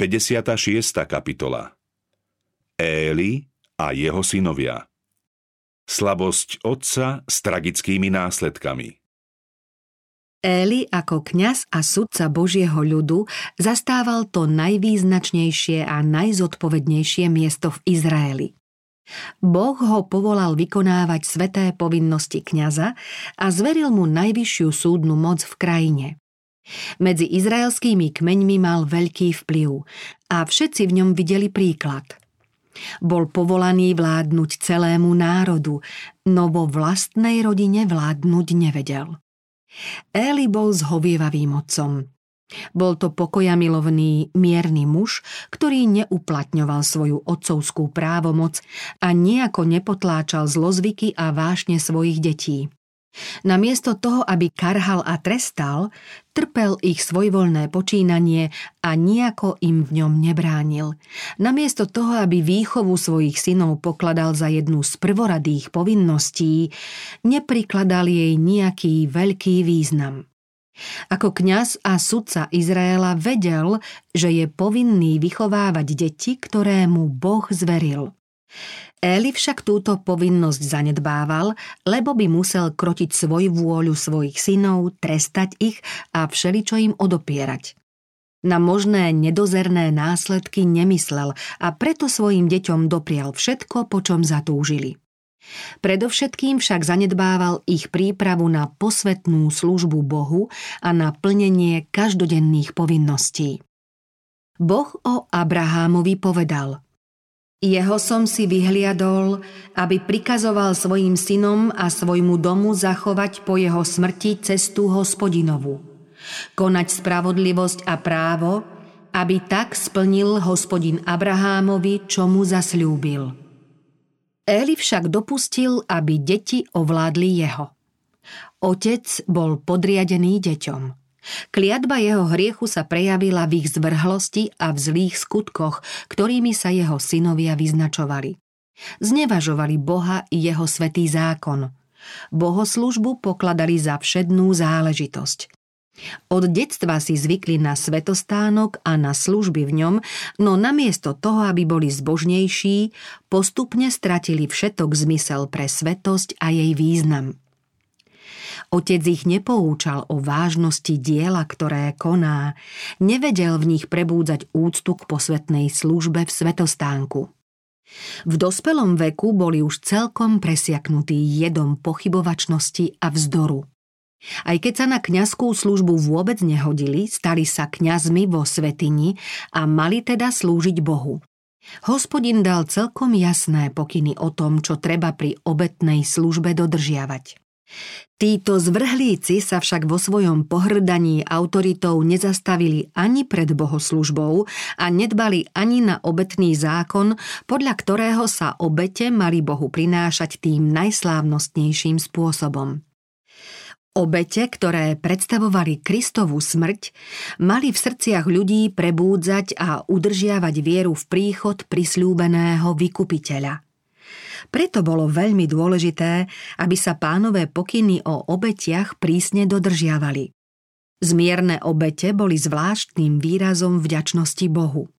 56. kapitola. Éli a jeho synovia. Slabosť otca s tragickými následkami. Éli ako kňaz a sudca Božieho ľudu zastával to najvýznačnejšie a najzodpovednejšie miesto v Izraeli. Boh ho povolal vykonávať sväté povinnosti kňaza a zveril mu najvyššiu súdnu moc v krajine. Medzi izraelskými kmeňmi mal veľký vplyv a všetci v ňom videli príklad. Bol povolaný vládnuť celému národu, no vo vlastnej rodine vládnuť nevedel. Éli bol zhovievavým otcom. Bol to pokojamilovný, mierny muž, ktorý neuplatňoval svoju otcovskú právomoc a nejako nepotláčal zlozvyky a vášne svojich detí. Namiesto toho, aby karhal a trestal, trpel ich svojvoľné počínanie a nijako im v ňom nebránil. Namiesto toho, aby výchovu svojich synov pokladal za jednu z prvoradých povinností, neprikladal jej nejaký veľký význam. Ako kňaz a sudca Izraela vedel, že je povinný vychovávať deti, ktoré mu Boh zveril. Éli však túto povinnosť zanedbával, lebo by musel krotiť svojvôľu svojich synov, trestať ich a všeličo im odopierať. Na možné nedozerné následky nemyslel a preto svojim deťom doprial všetko, po čom zatúžili. Predovšetkým však zanedbával ich prípravu na posvetnú službu Bohu a na plnenie každodenných povinností. Boh o Abrahámovi povedal – Jeho som si vyhliadol, aby prikazoval svojim synom a svojmu domu zachovať po jeho smrti cestu Hospodinovu. Konať spravodlivosť a právo, aby tak splnil Hospodin Abrahámovi, čo mu zasľúbil. Éli však dopustil, aby deti ovládli jeho. Otec bol podriadený deťom. Kliatba jeho hriechu sa prejavila v ich zvrhlosti a v zlých skutkoch, ktorými sa jeho synovia vyznačovali. Znevažovali Boha i jeho svätý zákon. Bohoslúžbu pokladali za všednú záležitosť. Od detstva si zvykli na svetostánok a na služby v ňom, no namiesto toho, aby boli zbožnejší, postupne stratili všetok zmysel pre svetosť a jej význam. Otec ich nepoučal o vážnosti diela, ktoré koná, nevedel v nich prebúdzať úctu k posvetnej službe v svetostánku. V dospelom veku boli už celkom presiaknutí jedom pochybovačnosti a vzdoru. Aj keď sa na kňazskú službu vôbec nehodili, stali sa kňazmi vo svätyni a mali teda slúžiť Bohu. Hospodin dal celkom jasné pokyny o tom, čo treba pri obetnej službe dodržiavať. Títo zvrhlíci sa však vo svojom pohrdaní autoritou nezastavili ani pred bohoslužbou a nedbali ani na obetný zákon, podľa ktorého sa obete mali Bohu prinášať tým najslávnostnejším spôsobom. Obete, ktoré predstavovali Kristovu smrť, mali v srdciach ľudí prebúdzať a udržiavať vieru v príchod prisľúbeného vykupiteľa. Preto bolo veľmi dôležité, aby sa pánové pokyny o obetiach prísne dodržiavali. Zmierne obete boli zvláštnym výrazom vďačnosti Bohu.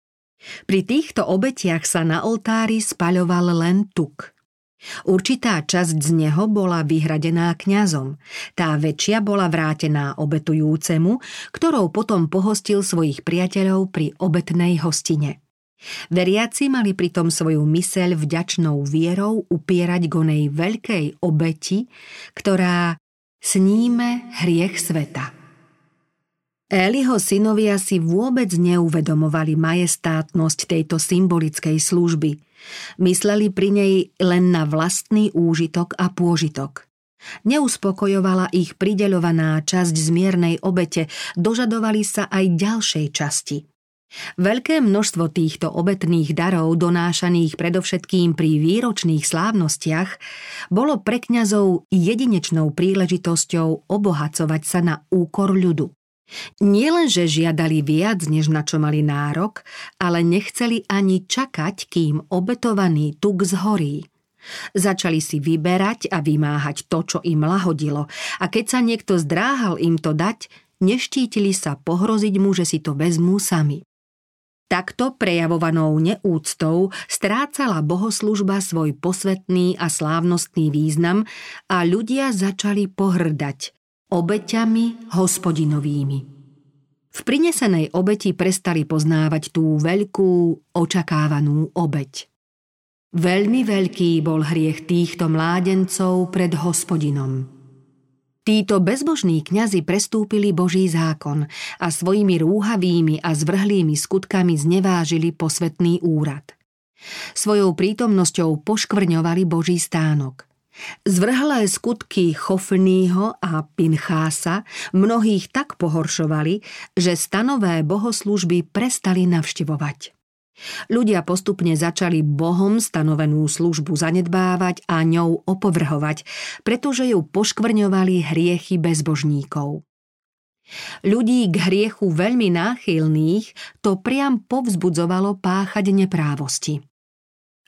Pri týchto obetiach sa na oltári spaľoval len tuk. Určitá časť z neho bola vyhradená kňazom, tá väčšia bola vrátená obetujúcemu, ktorou potom pohostil svojich priateľov pri obetnej hostine. Veriaci mali pritom svoju myseľ vďačnou vierou upierať k onej veľkej obeti, ktorá sníme hriech sveta. Éliho synovia si vôbec neuvedomovali majestátnosť tejto symbolickej služby. Mysleli pri nej len na vlastný úžitok a pôžitok. Neuspokojovala ich prideľovaná časť zmiernej obete, dožadovali sa aj ďalšej časti. Veľké množstvo týchto obetných darov, donášaných predovšetkým pri výročných slávnostiach, bolo pre kňazov jedinečnou príležitosťou obohacovať sa na úkor ľudu. Nielenže žiadali viac, než na čo mali nárok, ale nechceli ani čakať, kým obetovaný tuk zhorí. Začali si vyberať a vymáhať to, čo im lahodilo, a keď sa niekto zdráhal im to dať, neštítili sa pohroziť mu, že si to vezmú sami. Takto prejavovanou neúctou strácala bohoslužba svoj posvetný a slávnostný význam a ľudia začali pohrdať obeťami hospodinovými. V prinesenej obeti prestali poznávať tú veľkú, očakávanú obeť. Veľmi veľký bol hriech týchto mládencov pred Hospodinom. Títo bezbožní kňazi prestúpili Boží zákon a svojimi rúhavými a zvrhlými skutkami znevážili posvetný úrad. Svojou prítomnosťou poškvrňovali Boží stánok. Zvrhlé skutky Chofnýho a Pinchasa mnohých tak pohoršovali, že stanové bohoslúžby prestali navštevovať. Ľudia postupne začali Bohom stanovenú službu zanedbávať a ňou opovrhovať, pretože ju poškvrňovali hriechy bezbožníkov. Ľudí k hriechu veľmi náchylných to priam povzbudzovalo páchať neprávosti.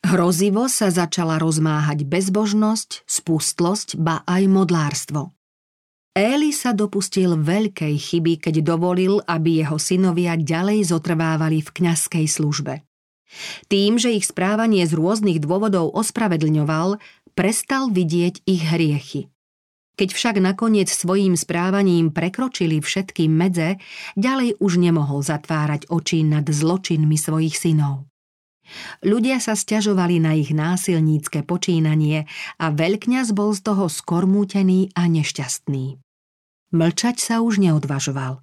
Hrozivo sa začala rozmáhať bezbožnosť, spustlosť, ba aj modlárstvo. Éli sa dopustil veľkej chyby, keď dovolil, aby jeho synovia ďalej zotrvávali v kňazskej službe. Tým, že ich správanie z rôznych dôvodov ospravedlňoval, prestal vidieť ich hriechy. Keď však nakoniec svojím správaním prekročili všetky medze, ďalej už nemohol zatvárať oči nad zločinmi svojich synov. Ľudia sa sťažovali na ich násilnícke počínanie a veľkňaz bol z toho skormútený a nešťastný. Mlčať sa už neodvažoval.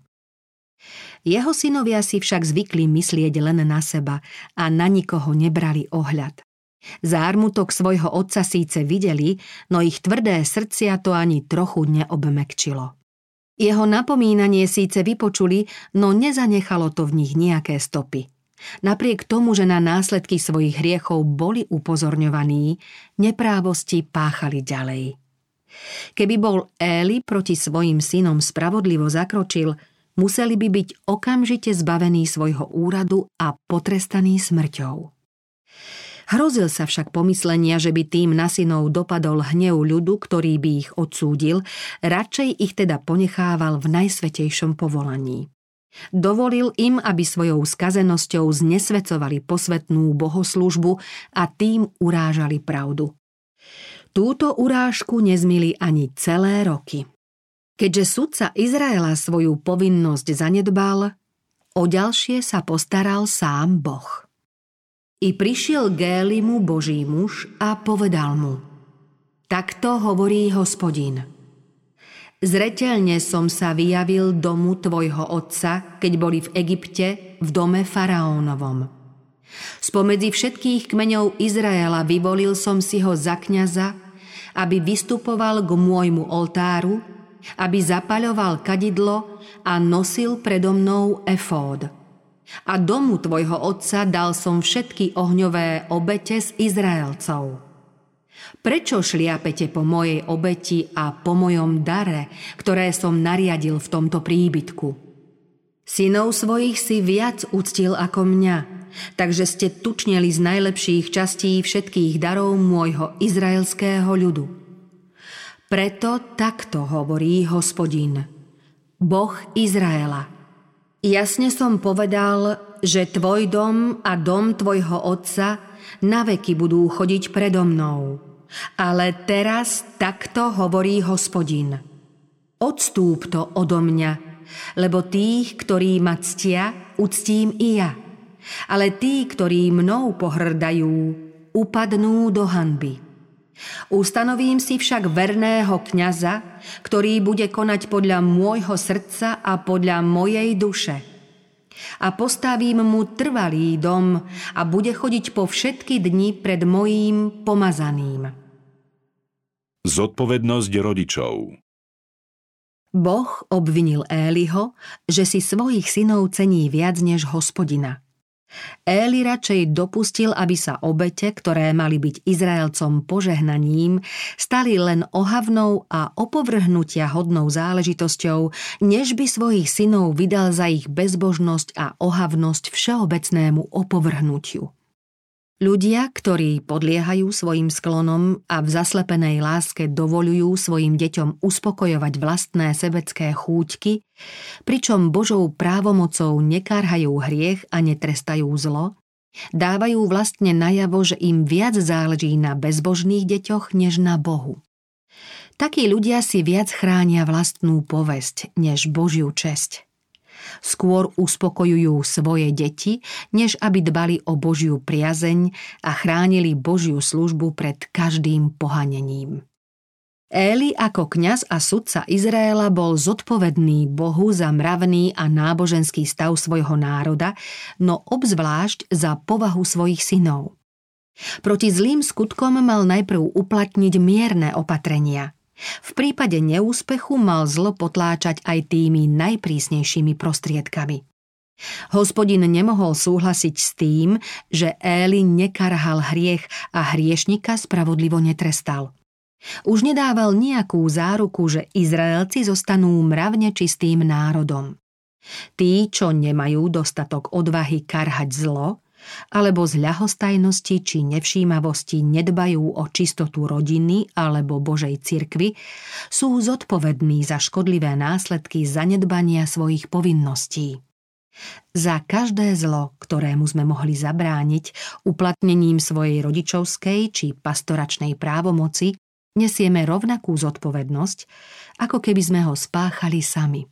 Jeho synovia si však zvykli myslieť len na seba a na nikoho nebrali ohľad. Zármutok svojho otca síce videli, no ich tvrdé srdcia to ani trochu neobmekčilo. Jeho napomínanie síce vypočuli, no nezanechalo to v nich nejaké stopy. Napriek tomu, že na následky svojich hriechov boli upozorňovaní, neprávosti páchali ďalej. Keby bol Éli proti svojim synom spravodlivo zakročil, museli by byť okamžite zbavení svojho úradu a potrestaní smrťou. Hrozil sa však pomyslenia, že by tým na synov dopadol hnev ľudu, ktorý by ich odsúdil, radšej ich teda ponechával v najsvätejšom povolaní. Dovolil im, aby svojou skazenosťou znesvecovali posvetnú bohoslúžbu a tým urážali pravdu. Túto urážku nezmili ani celé roky. Keďže sudca Izraela svoju povinnosť zanedbal, o ďalšie sa postaral sám Boh. I prišiel k Élimu Boží muž a povedal mu: Takto hovorí Hospodin. Zreteľne som sa vyjavil domu tvojho otca, keď boli v Egypte, v dome faraónovom. Spomedzi všetkých kmeňov Izraela vyvolil som si ho za kňaza, aby vystupoval k môjmu oltáru, aby zapaľoval kadidlo a nosil predo mnou efód. A domu tvojho otca dal som všetky ohňové obete z Izraelcov. Prečo šliapete po mojej obeti a po mojom dare, ktoré som nariadil v tomto príbytku? Synov svojich si viac uctil ako mňa, takže ste tučneli z najlepších častí všetkých darov môjho izraelského ľudu. Preto takto hovorí Hospodin, Boh Izraela. Jasne som povedal, že tvoj dom a dom tvojho otca naveky budú chodiť predo mnou. Ale teraz takto hovorí Hospodin. Odstúp to odo mňa, lebo tých, ktorí ma ctia, uctím i ja. Ale tí, ktorí mnou pohrdajú, upadnú do hanby. Ustanovím si však verného kňaza, ktorý bude konať podľa môjho srdca a podľa mojej duše. A postavím mu trvalý dom a bude chodiť po všetky dni pred mojím pomazaným. Zodpovednosť rodičov. Boh obvinil Éliho, že si svojich synov cení viac než Hospodina. Éli radšej dopustil, aby sa obete, ktoré mali byť Izraelcom požehnaním, stali len ohavnou a opovrhnutia hodnou záležitosťou, než by svojich synov vydal za ich bezbožnosť a ohavnosť všeobecnému opovrhnutiu. Ľudia, ktorí podliehajú svojim sklonom a v zaslepenej láske dovolujú svojim deťom uspokojovať vlastné sebecké chúťky, pričom Božou právomocou nekárhajú hriech a netrestajú zlo, dávajú vlastne najavo, že im viac záleží na bezbožných deťoch než na Bohu. Takí ľudia si viac chránia vlastnú povesť než Božiu česť. Skôr uspokojujú svoje deti, než aby dbali o Božiu priazeň a chránili Božiu službu pred každým pohanením. Éli ako kňaz a sudca Izraela bol zodpovedný Bohu za mravný a náboženský stav svojho národa, no obzvlášť za povahu svojich synov. Proti zlým skutkom mal najprv uplatniť mierne opatrenia. V prípade neúspechu mal zlo potláčať aj tými najprísnejšími prostriedkami. Hospodin nemohol súhlasiť s tým, že Éli nekarhal hriech a hriešnika spravodlivo netrestal. Už nedával nejakú záruku, že Izraelci zostanú mravne čistým národom. Tí, čo nemajú dostatok odvahy karhať zlo, alebo z ľahostajnosti či nevšímavosti nedbajú o čistotu rodiny alebo Božej cirkvi, sú zodpovední za škodlivé následky zanedbania svojich povinností. Za každé zlo, ktorému sme mohli zabrániť uplatnením svojej rodičovskej či pastoračnej právomoci, nesieme rovnakú zodpovednosť, ako keby sme ho spáchali sami.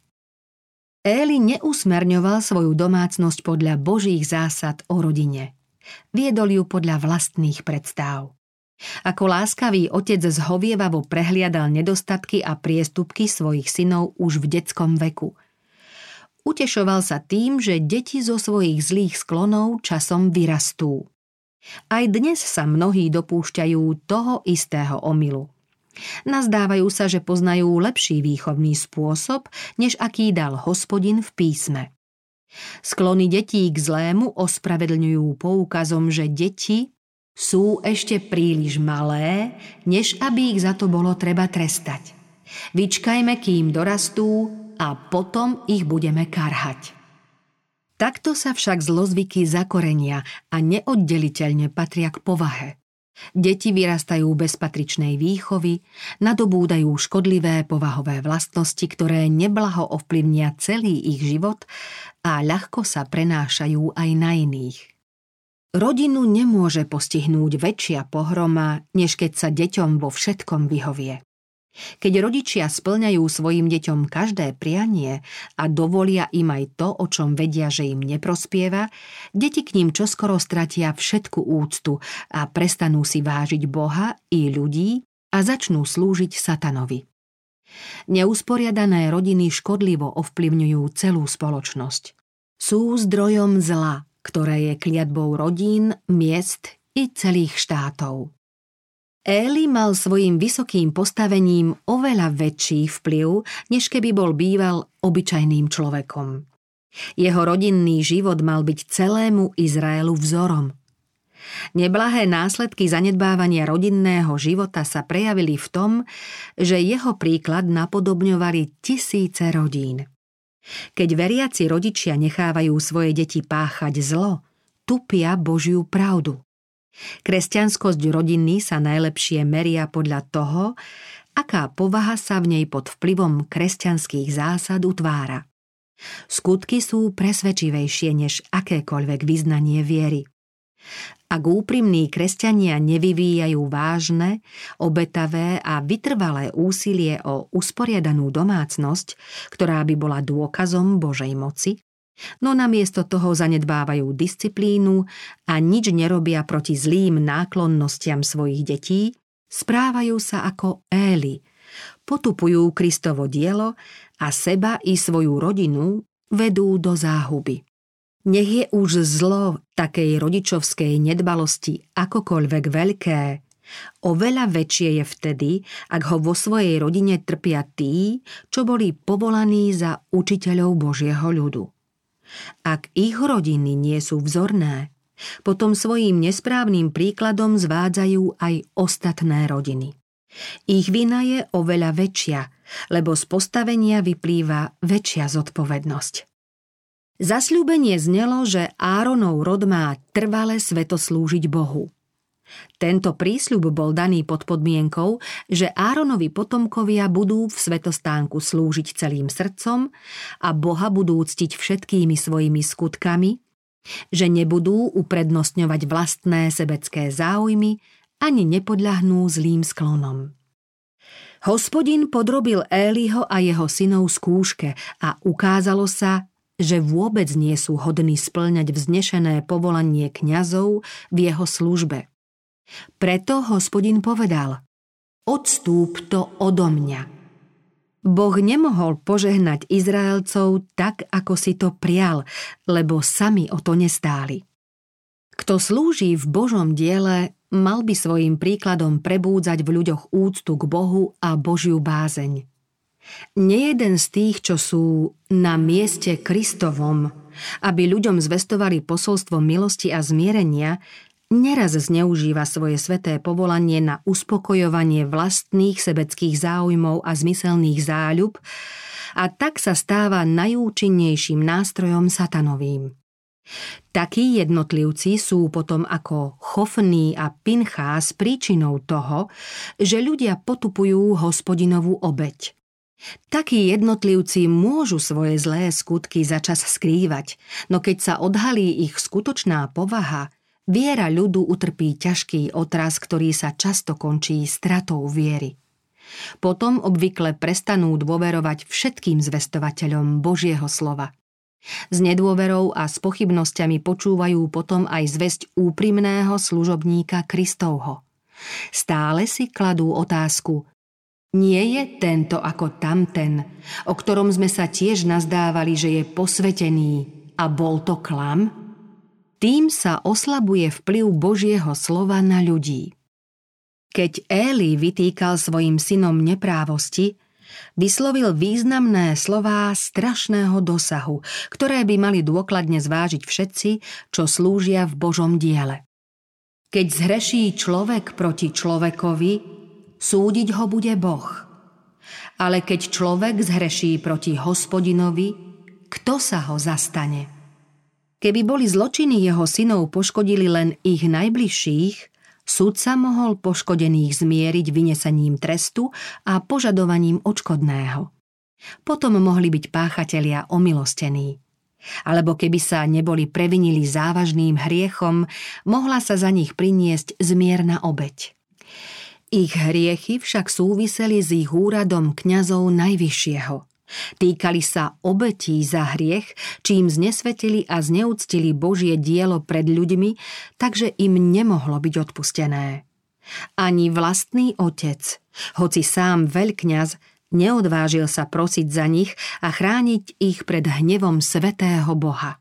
Éli neusmerňoval svoju domácnosť podľa Božích zásad o rodine. Viedol ju podľa vlastných predstáv. Ako láskavý otec zhovievavo prehliadal nedostatky a priestupky svojich synov už v detskom veku. Utešoval sa tým, že deti zo svojich zlých sklonov časom vyrastú. Aj dnes sa mnohí dopúšťajú toho istého omylu. Nazdávajú sa, že poznajú lepší výchovný spôsob, než aký dal Hospodin v písme. Sklony detí k zlému ospravedlňujú poukazom, že deti sú ešte príliš malé, než aby ich za to bolo treba trestať. Vyčkajme, kým dorastú, a potom ich budeme karhať. Takto sa však zlozvyky zakorenia a neoddeliteľne patria k povahe. Deti vyrastajú bez patričnej výchovy, nadobúdajú škodlivé povahové vlastnosti, ktoré neblaho ovplyvnia celý ich život a ľahko sa prenášajú aj na iných. Rodinu nemôže postihnúť väčšia pohroma, než keď sa deťom vo všetkom vyhovie. Keď rodičia splňajú svojim deťom každé prianie a dovolia im aj to, o čom vedia, že im neprospieva, deti k ním čoskoro stratia všetku úctu a prestanú si vážiť Boha i ľudí a začnú slúžiť satanovi. Neusporiadané rodiny škodlivo ovplyvňujú celú spoločnosť. Sú zdrojom zla, ktoré je kliatbou rodín, miest i celých štátov. Éli mal svojim vysokým postavením oveľa väčší vplyv, než keby bol býval obyčajným človekom. Jeho rodinný život mal byť celému Izraelu vzorom. Neblahé následky zanedbávania rodinného života sa prejavili v tom, že jeho príklad napodobňovali tisíce rodín. Keď veriaci rodičia nechávajú svoje deti páchať zlo, tupia Božiu pravdu. Kresťanskosť rodiny sa najlepšie meria podľa toho, aká povaha sa v nej pod vplyvom kresťanských zásad utvára. Skutky sú presvedčivejšie než akékoľvek vyznanie viery. Ak úprimní kresťania nevyvíjajú vážne, obetavé a vytrvalé úsilie o usporiadanú domácnosť, ktorá by bola dôkazom Božej moci, no namiesto toho zanedbávajú disciplínu a nič nerobia proti zlým náklonnostiam svojich detí, správajú sa ako Éli, potupujú Kristovo dielo a seba i svoju rodinu vedú do záhuby. Nech je už zlo takej rodičovskej nedbalosti akokoľvek veľké, oveľa väčšie je vtedy, ak ho vo svojej rodine trpia tí, čo boli povolaní za učiteľov Božieho ľudu. Ak ich rodiny nie sú vzorné, potom svojím nesprávnym príkladom zvádzajú aj ostatné rodiny. Ich vina je oveľa väčšia, lebo z postavenia vyplýva väčšia zodpovednosť. Zasľúbenie znelo, že Áronov rod má trvale svetoslúžiť Bohu. Tento prísľub bol daný pod podmienkou, že Áronovi potomkovia budú v svetostánku slúžiť celým srdcom a Boha budú ctiť všetkými svojimi skutkami, že nebudú uprednostňovať vlastné sebecké záujmy ani nepodľahnú zlým sklonom. Hospodin podrobil Éliho a jeho synov skúške a ukázalo sa, že vôbec nie sú hodní splňať vznešené povolanie kňazov v jeho službe. Preto Hospodin povedal: odstúp to odo mňa. Boh nemohol požehnať Izraelcov tak, ako si to prial, lebo sami o to nestáli. Kto slúži v Božom diele, mal by svojim príkladom prebúdzať v ľuďoch úctu k Bohu a Božiu bázeň. Nejeden z tých, čo sú na mieste Kristovom, aby ľuďom zvestovali posolstvo milosti a zmierenia, neraz zneužíva svoje sväté povolanie na uspokojovanie vlastných sebeckých záujmov a zmyselných záľub a tak sa stáva najúčinnejším nástrojom satanovým. Takí jednotlivci sú potom ako Chofní a Pinchás príčinou toho, že ľudia potupujú Hospodinovú obeť. Takí jednotlivci môžu svoje zlé skutky začas skrývať, no keď sa odhalí ich skutočná povaha, viera ľudu utrpí ťažký otras, ktorý sa často končí stratou viery. Potom obvykle prestanú dôverovať všetkým zvestovateľom Božieho slova. S nedôverou a s pochybnosťami počúvajú potom aj zvesť úprimného služobníka Kristovho. Stále si kladú otázku: nie je tento ako tamten, o ktorom sme sa tiež nazdávali, že je posvetený, a bol to klam? Tým sa oslabuje vplyv Božieho slova na ľudí. Keď Éli vytýkal svojim synom neprávosti, vyslovil významné slová strašného dosahu, ktoré by mali dôkladne zvážiť všetci, čo slúžia v Božom diele. Keď zhreší človek proti človekovi, súdiť ho bude Boh. Ale keď človek zhreší proti Hospodinovi, kto sa ho zastane? Keby boli zločiny jeho synov poškodili len ich najbližších, sudca mohol poškodených zmieriť vynesením trestu a požadovaním odškodného. Potom mohli byť páchatelia omilostení. Alebo keby sa neboli previnili závažným hriechom, mohla sa za nich priniesť zmierna obeť. Ich hriechy však súviseli s ich úradom kňazov najvyššieho. Týkali sa obetí za hriech, čím znesvetili a zneúctili Božie dielo pred ľuďmi, takže im nemohlo byť odpustené. Ani vlastný otec, hoci sám veľkňaz, neodvážil sa prosiť za nich a chrániť ich pred hnevom svätého Boha.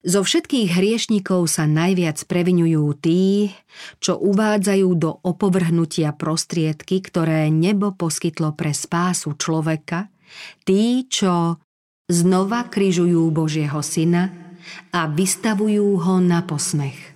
Zo všetkých hriešnikov sa najviac previňujú tí, čo uvádzajú do opovrhnutia prostriedky, ktoré nebo poskytlo pre spásu človeka, tí, čo znova križujú Božieho syna a vystavujú ho na posmech.